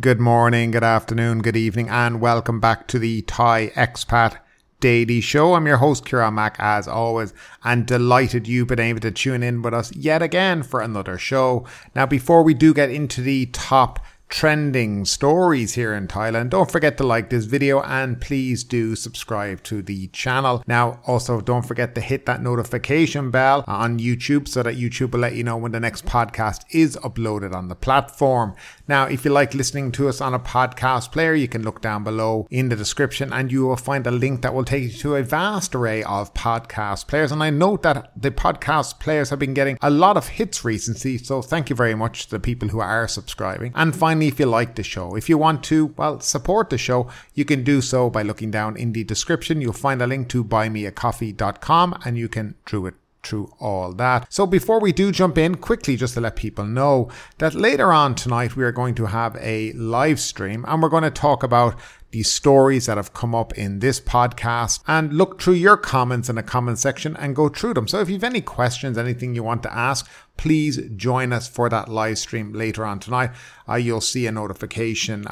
Good morning, good afternoon, good evening, and welcome back to the Thai Expat Daily Show. I'm your host, Kira Mack, as always, and delighted you've been able to tune in with us yet again for another show. Now, before we do get into the top trending stories here in Thailand, don't forget to like this video and please do subscribe to the channel. Now, also don't forget to hit that notification bell on YouTube so that YouTube will let you know when the next podcast is uploaded on the platform. Now, if you like listening to us on a podcast player, you can look down below in the description and you will find a link that will take you to a vast array of podcast players. And I note that the podcast players have been getting a lot of hits recently, so thank you very much to the people who are subscribing. And finally, if you like the show, if you want to, well, support the show, you can do so by looking down in the description. You'll find a link to buymeacoffee.com and you can do it through all that. So before we do jump in, quickly just to let people know that later on tonight we are going to have a live stream and we're going to talk about the stories that have come up in this podcast and look through your comments in the comment section and go through them. So if you have any questions, anything you want to ask, please join us for that live stream later on tonight. You'll see a notification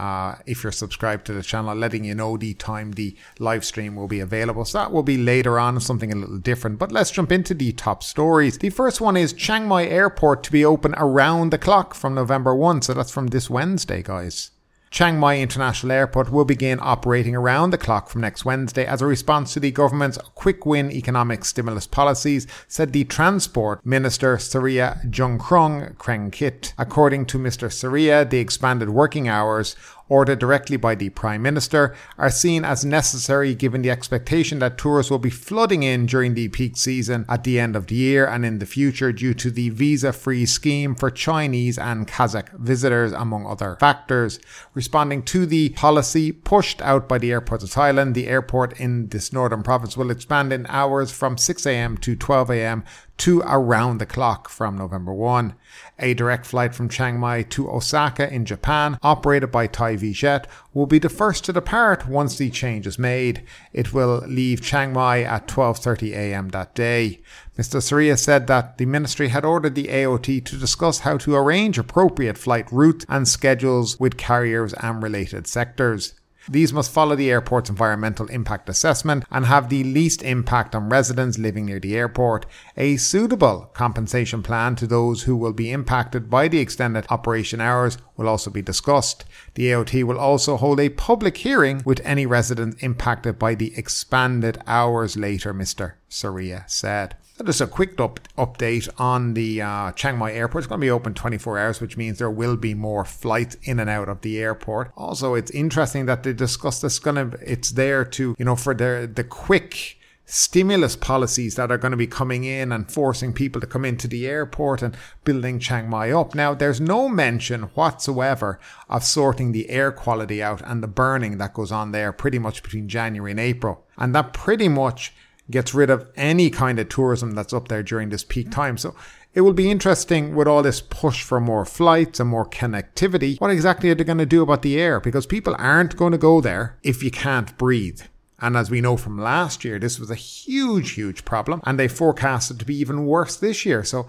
if you're subscribed to the channel letting you know the time the live stream will be available. So that will be later on, something a little different. But let's jump into the top stories. The first one is Chiang Mai Airport to be open around the clock from November 1. So that's from this Wednesday, guys. Chiang Mai International Airport will begin operating around the clock from next Wednesday as a response to the government's quick win economic stimulus policies, said the Transport Minister Suriya Juangroongruangkit. According to Mr. Suriya, the expanded working hours ordered directly by the Prime Minister are seen as necessary given the expectation that tourists will be flooding in during the peak season at the end of the year and in the future due to the visa-free scheme for Chinese and Kazakh visitors, among other factors. Responding to the policy pushed out by the Airports of Thailand, the airport in this northern province will expand in hours from 6 a.m. to 12 a.m. to around the clock from November 1. A direct flight from Chiang Mai to Osaka in Japan, operated by Thai Vietjet, will be the first to depart once the change is made. It will leave Chiang Mai at 12:30 a.m. that day. Mr. Suriya said that the ministry had ordered the AOT to discuss how to arrange appropriate flight routes and schedules with carriers and related sectors. These must follow the airport's environmental impact assessment and have the least impact on residents living near the airport. A suitable compensation plan to those who will be impacted by the extended operation hours will also be discussed. The AOT will also hold a public hearing with any residents impacted by the expanded hours later, Mr. Suriya said. Just a quick update on the Chiang Mai airport. It's going to be open 24 hours, which means there will be more flights in and out of the airport. Also, it's interesting that they discussed this. It's there to, for the quick stimulus policies that are going to be coming in and forcing people to come into the airport and building Chiang Mai up. Now, there's no mention whatsoever of sorting the air quality out and the burning that goes on there pretty much between January and April. And that pretty much gets rid of any kind of tourism that's up there during this peak time. So it will be interesting with all this push for more flights and more connectivity, what exactly are they going to do about the air? Because people aren't going to go there if you can't breathe. And as we know from last year, this was a huge, huge problem. And they forecast it to be even worse this year. So,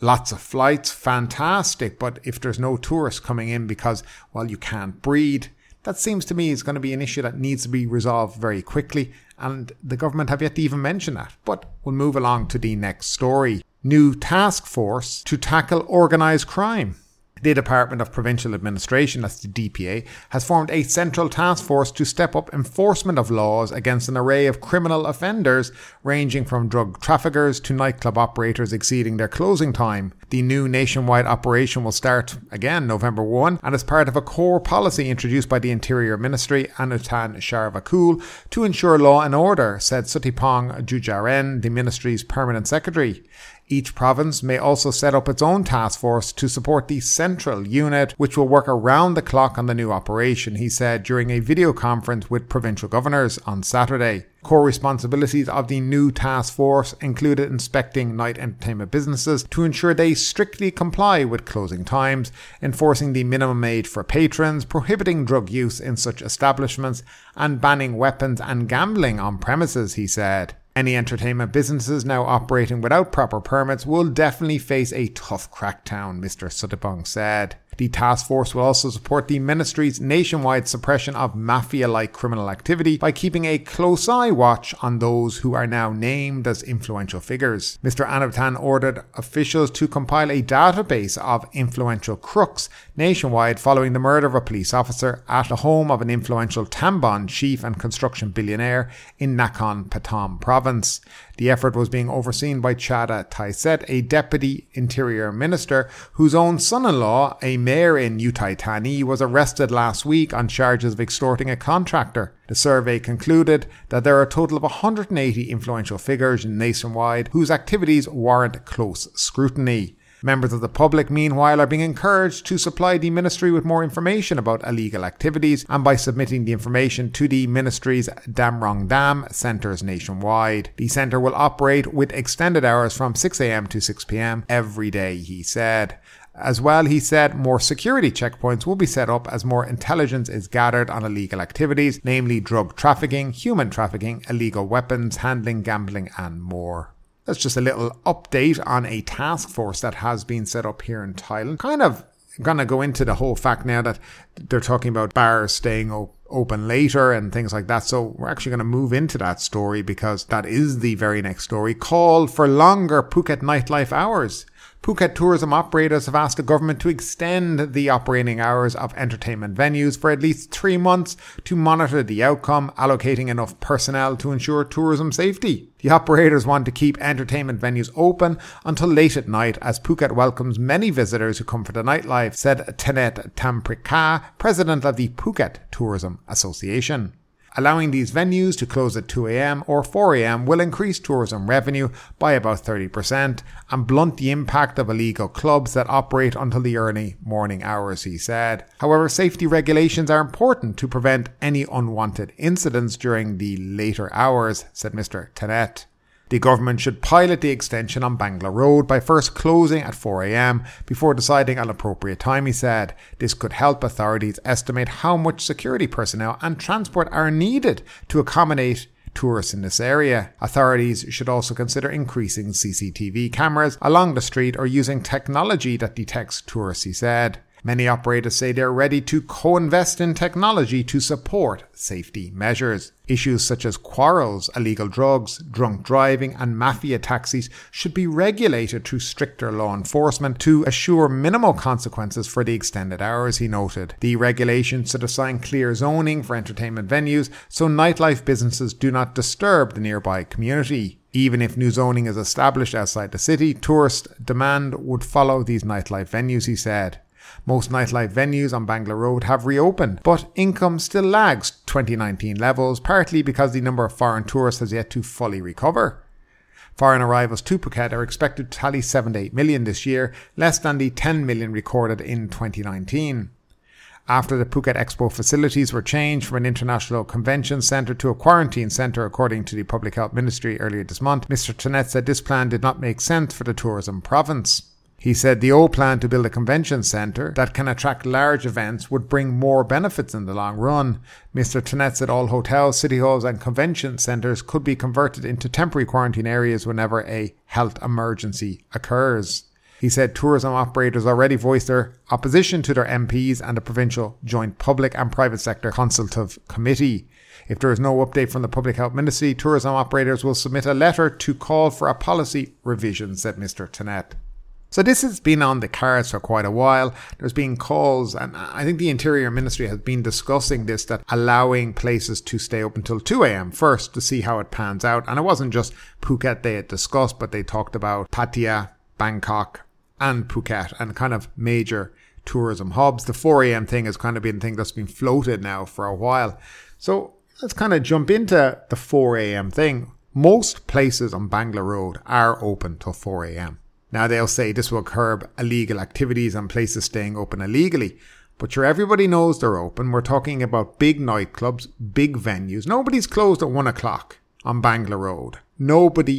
lots of flights, fantastic. But if there's no tourists coming in because, you can't breathe, that seems to me is going to be an issue that needs to be resolved very quickly. And the government have yet to even mention that. But we'll move along to the next story. New task force to tackle organised crime. The Department of Provincial Administration, that's the DPA, has formed a central task force to step up enforcement of laws against an array of criminal offenders ranging from drug traffickers to nightclub operators exceeding their closing time. The new nationwide operation will start, again, November 1 and is part of a core policy introduced by the Interior Ministry, Anutin Charnvirakul, to ensure law and order, said Sutthipong Juljarern, the ministry's permanent secretary. Each province may also set up its own task force to support the central unit, which will work around the clock on the new operation, he said during a video conference with provincial governors on Saturday. Core responsibilities of the new task force included inspecting night entertainment businesses to ensure they strictly comply with closing times, enforcing the minimum age for patrons, prohibiting drug use in such establishments, and banning weapons and gambling on premises, he said. Any entertainment businesses now operating without proper permits will definitely face a tough crackdown, Mr. Sutthipong said. The task force will also support the ministry's nationwide suppression of mafia-like criminal activity by keeping a close eye watch on those who are now named as influential figures. Mr. Anutin ordered officials to compile a database of influential crooks nationwide following the murder of a police officer at the home of an influential Tambon chief and construction billionaire in Nakhon Pathom province. The effort was being overseen by Chada Tyset, a deputy interior minister whose own son-in-law, a mayor in Uthai Thani, was arrested last week on charges of extorting a contractor. The survey concluded that there are a total of 180 influential figures nationwide whose activities warrant close scrutiny. Members of the public, meanwhile, are being encouraged to supply the ministry with more information about illegal activities and by submitting the information to the ministry's Damrongdam centres nationwide. The centre will operate with extended hours from 6 a.m. to 6 p.m. every day, he said. As well, he said more security checkpoints will be set up as more intelligence is gathered on illegal activities, namely drug trafficking, human trafficking, illegal weapons handling, gambling and more. That's just a little update on a task force that has been set up here in Thailand. Kind of going to go into the whole fact now that they're talking about bars staying open later and things like that. So we're actually going to move into that story because that is the very next story. Call for longer Phuket nightlife hours. Phuket tourism operators have asked the government to extend the operating hours of entertainment venues for at least 3 months to monitor the outcome, allocating enough personnel to ensure tourism safety. The operators want to keep entertainment venues open until late at night as Phuket welcomes many visitors who come for the nightlife, said Thanet Tamprika, president of the Phuket Tourism Association. Allowing these venues to close at 2 a.m. or 4 a.m. will increase tourism revenue by about 30% and blunt the impact of illegal clubs that operate until the early morning hours, he said. However, safety regulations are important to prevent any unwanted incidents during the later hours, said Mr. Thanet. The government should pilot the extension on Bangla Road by first closing at 4 a.m. before deciding on appropriate time, he said. This could help authorities estimate how much security personnel and transport are needed to accommodate tourists in this area. Authorities should also consider increasing CCTV cameras along the street or using technology that detects tourists, he said. Many operators say they're ready to co-invest in technology to support safety measures. Issues such as quarrels, illegal drugs, drunk driving and mafia taxis should be regulated through stricter law enforcement to assure minimal consequences for the extended hours, he noted. The regulations should assign clear zoning for entertainment venues so nightlife businesses do not disturb the nearby community. Even if new zoning is established outside the city, tourist demand would follow these nightlife venues, he said. Most nightlife venues on Bangla Road have reopened, but income still lags 2019 levels, partly because the number of foreign tourists has yet to fully recover. Foreign arrivals to Phuket are expected to tally 7 to 8 million this year, less than the 10 million recorded in 2019. After the Phuket Expo facilities were changed from an international convention centre to a quarantine centre, according to the Public Health Ministry earlier this month, Mr. Thanet said this plan did not make sense for the tourism province. He said the old plan to build a convention centre that can attract large events would bring more benefits in the long run. Mr. Thanet said all hotels, city halls and convention centres could be converted into temporary quarantine areas whenever a health emergency occurs. He said tourism operators already voiced their opposition to their MPs and the provincial joint public and private sector consultative committee. If there is no update from the Public Health Ministry, tourism operators will submit a letter to call for a policy revision, said Mr. Thanet. So this has been on the cards for quite a while. There's been calls, and I think the Interior Ministry has been discussing this, that allowing places to stay up until 2 a.m. first to see how it pans out. And it wasn't just Phuket they had discussed, but they talked about Pattaya, Bangkok and Phuket and kind of major tourism hubs. The 4 a.m. thing has kind of been a thing that's been floated now for a while. So let's kind of jump into the 4 a.m. thing. Most places on Bangla Road are open till 4 a.m. Now they'll say this will curb illegal activities and places staying open illegally. But sure, everybody knows they're open. We're talking about big nightclubs, big venues. Nobody's closed at 1 o'clock on Bangla Road. Nobody.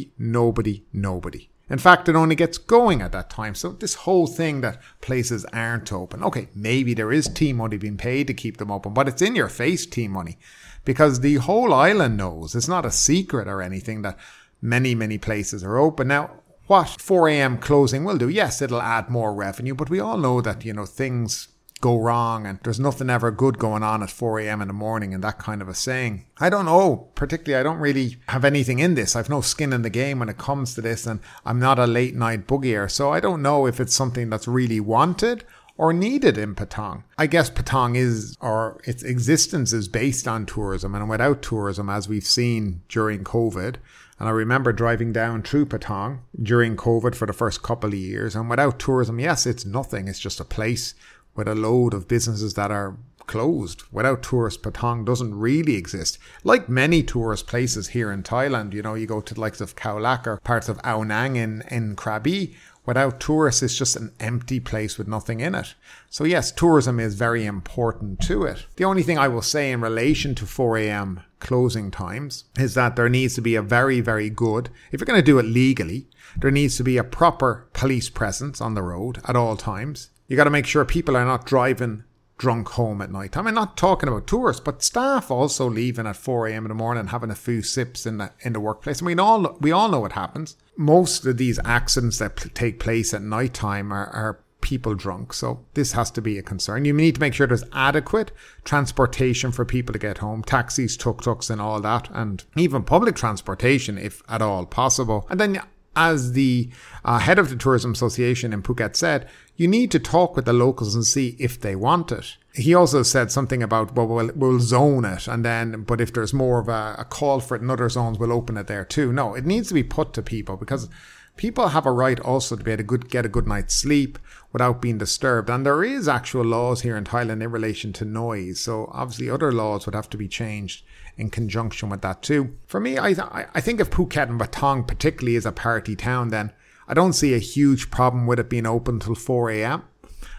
In fact, it only gets going at that time. So this whole thing that places aren't open. Okay, maybe there is tea money being paid to keep them open, but it's in your face tea money. Because the whole island knows. It's not a secret or anything that many places are open. Now, What 4 a.m. closing will do, yes, it'll add more revenue, but we all know that, you know, things go wrong and there's nothing ever good going on at 4 a.m. in the morning and that kind of a saying. I don't know, particularly I don't really have anything in this. I've no skin in the game when it comes to this, and I'm not a late night boogier, so I don't know if it's something that's really wanted or needed in Patong. I guess Patong is, or its existence is based on tourism, and without tourism, as we've seen during COVID, and I remember driving down through Patong during COVID for the first couple of years, and without tourism, yes, it's nothing. It's just a place with a load of businesses that are closed. Without tourists, Patong doesn't really exist. Like many tourist places here in Thailand, you know, you go to the likes of Khao Lak or parts of Ao Nang in Krabi. Without tourists, it's just an empty place with nothing in it. So yes, tourism is very important to it. The only thing I will say in relation to 4 a.m. closing times is that there needs to be a very, very good, if you're going to do it legally, there needs to be a proper police presence on the road at all times. You got to make sure people are not driving drunk home at night time. I'm not talking about tourists, but staff also leaving at 4 a.m. in the morning and having a few sips in the workplace. I mean, we all know what happens. Most of these accidents that take place at night time are people drunk, so this has to be a concern. You need to make sure there's adequate transportation for people to get home, taxis, tuk-tuks and all that, and even public transportation if at all possible. And then, as the head of the Tourism Association in Phuket said, you need to talk with the locals and see if they want it. He also said something about, well, we'll zone it, and then, but if there's more of a call for it in other zones, we'll open it there too. No, it needs to be put to people, because people have a right also to be able to get a good night's sleep without being disturbed. And there is actual laws here in Thailand in relation to noise. So obviously other laws would have to be changed in conjunction with that too. For me, I think if Phuket and Patong particularly is a party town, then I don't see a huge problem with it being open till 4 a.m.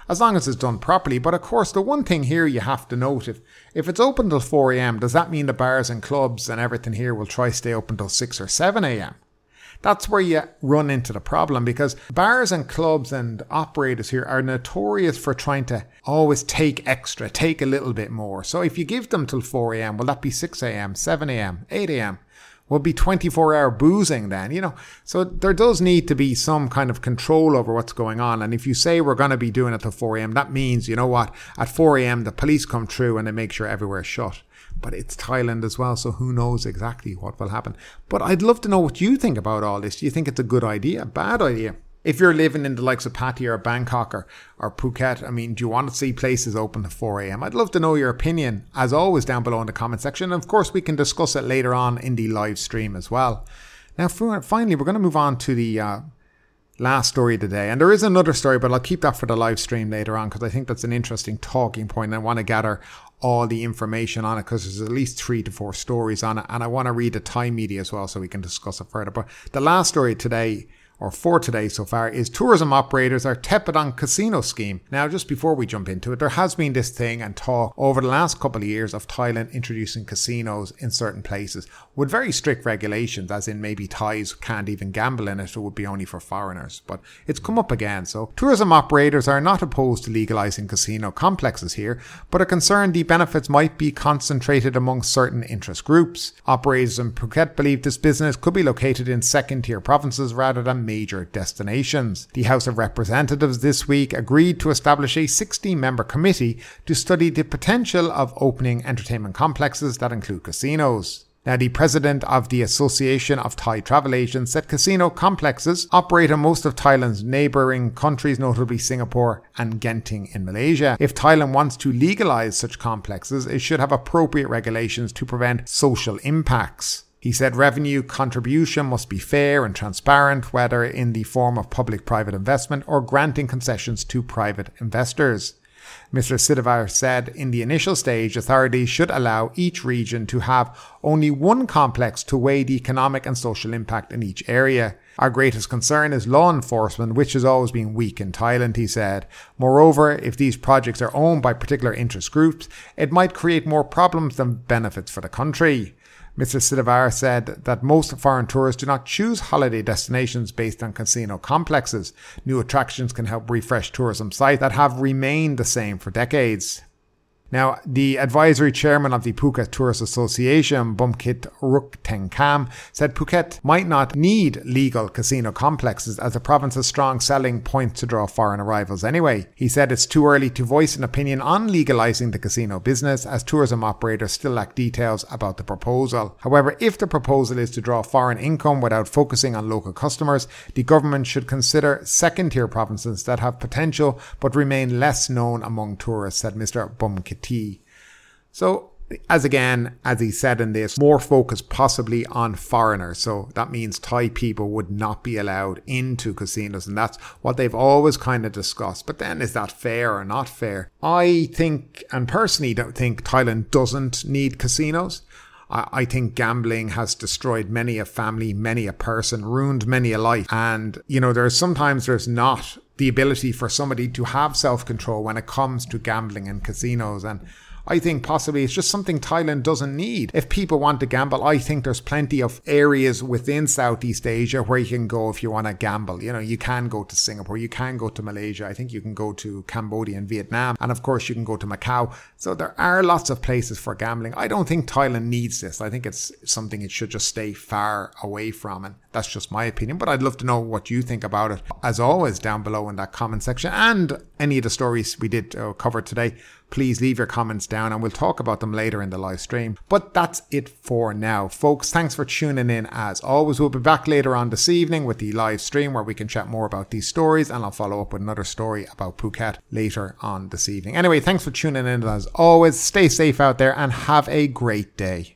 as long as it's done properly. But of course, the one thing here you have to note, if it's open till 4 a.m., does that mean the bars and clubs and everything here will try to stay open till 6 or 7 a.m.? That's where you run into the problem, because bars and clubs and operators here are notorious for trying to always take extra, take a little bit more. So if you give them till 4 a.m, will that be 6 a.m, 7 a.m, 8 a.m? Will be 24-hour boozing then, you know. So there does need to be some kind of control over what's going on. And if you say we're going to be doing it till 4 a.m, that means, you know what, at 4 a.m, the police come through and they make sure everywhere's shut. But it's Thailand as well, so who knows exactly what will happen. But I'd love to know what you think about all this. Do you think it's a good idea, a bad idea? If you're living in the likes of Pattaya or Bangkok or Phuket, I mean, do you want to see places open at 4 a.m? I'd love to know your opinion, as always, down below in the comment section. And of course, we can discuss it later on in the live stream as well. Now, finally, we're going to move on to the last story today. And there is another story, but I'll keep that for the live stream later on, because I think that's an interesting talking point. And I want to gather all the information on it, because there's at least 3 to 4 stories on it. And I want to read the Thai media as well, so we can discuss it further. But the last story today, or for today so far, is tourism operators are tepid on casino scheme. Now, just before we jump into it, there has been this thing and talk over the last couple of years of Thailand introducing casinos in certain places with very strict regulations, as in maybe Thais can't even gamble in it, it would be only for foreigners. But it's come up again. So tourism operators are not opposed to legalizing casino complexes here, but are concerned the benefits might be concentrated among certain interest groups. Operators in Phuket believe this business could be located in second-tier provinces rather than major destinations. The House of Representatives this week agreed to establish a 16-member committee to study the potential of opening entertainment complexes that include casinos. Now, the president of the Association of Thai Travel Agents said casino complexes operate in most of Thailand's neighbouring countries, notably Singapore and Genting in Malaysia. If Thailand wants to legalise such complexes, it should have appropriate regulations to prevent social impacts. He said revenue contribution must be fair and transparent, whether in the form of public-private investment or granting concessions to private investors. Mr. Siddhavar said in the initial stage, authorities should allow each region to have only one complex to weigh the economic and social impact in each area. Our greatest concern is law enforcement, which has always been weak in Thailand, he said. Moreover, if these projects are owned by particular interest groups, it might create more problems than benefits for the country. Mr. Siddhavar said that most foreign tourists do not choose holiday destinations based on casino complexes. New attractions can help refresh tourism sites that have remained the same for decades. Now, the advisory chairman of the Phuket Tourist Association, Bhummikitti Ruktaengam, said Phuket might not need legal casino complexes as the province has strong selling points to draw foreign arrivals anyway. He said it's too early to voice an opinion on legalizing the casino business as tourism operators still lack details about the proposal. However, if the proposal is to draw foreign income without focusing on local customers, the government should consider second-tier provinces that have potential but remain less known among tourists, said Mr. Bhummikitti. So, as he said in this, more focus possibly on foreigners. So that means Thai people would not be allowed into casinos, and that's what they've always kind of discussed. But then, is that fair or not fair? I think, and personally don't think, Thailand doesn't need casinos. I think gambling has destroyed many a family, many a person, ruined many a life. And, you know, there's not the ability for somebody to have self-control when it comes to gambling and casinos. And I think possibly it's just something Thailand doesn't need. If people want to gamble, I think there's plenty of areas within Southeast Asia where you can go if you want to gamble. You know, you can go to Singapore, you can go to Malaysia, I think you can go to Cambodia and Vietnam, and of course you can go to Macau. So there are lots of places for gambling. I don't think Thailand needs this. I think it's something it should just stay far away from, and that's just my opinion. But I'd love to know what you think about it, as always, down below in that comment section. And any of the stories we did cover today, please leave your comments down and we'll talk about them later in the live stream. But that's it for now, folks. Thanks for tuning in. As always, we'll be back later on this evening with the live stream where we can chat more about these stories, and I'll follow up with another story about Phuket later on this evening. Anyway, thanks for tuning in. As always, stay safe out there and have a great day.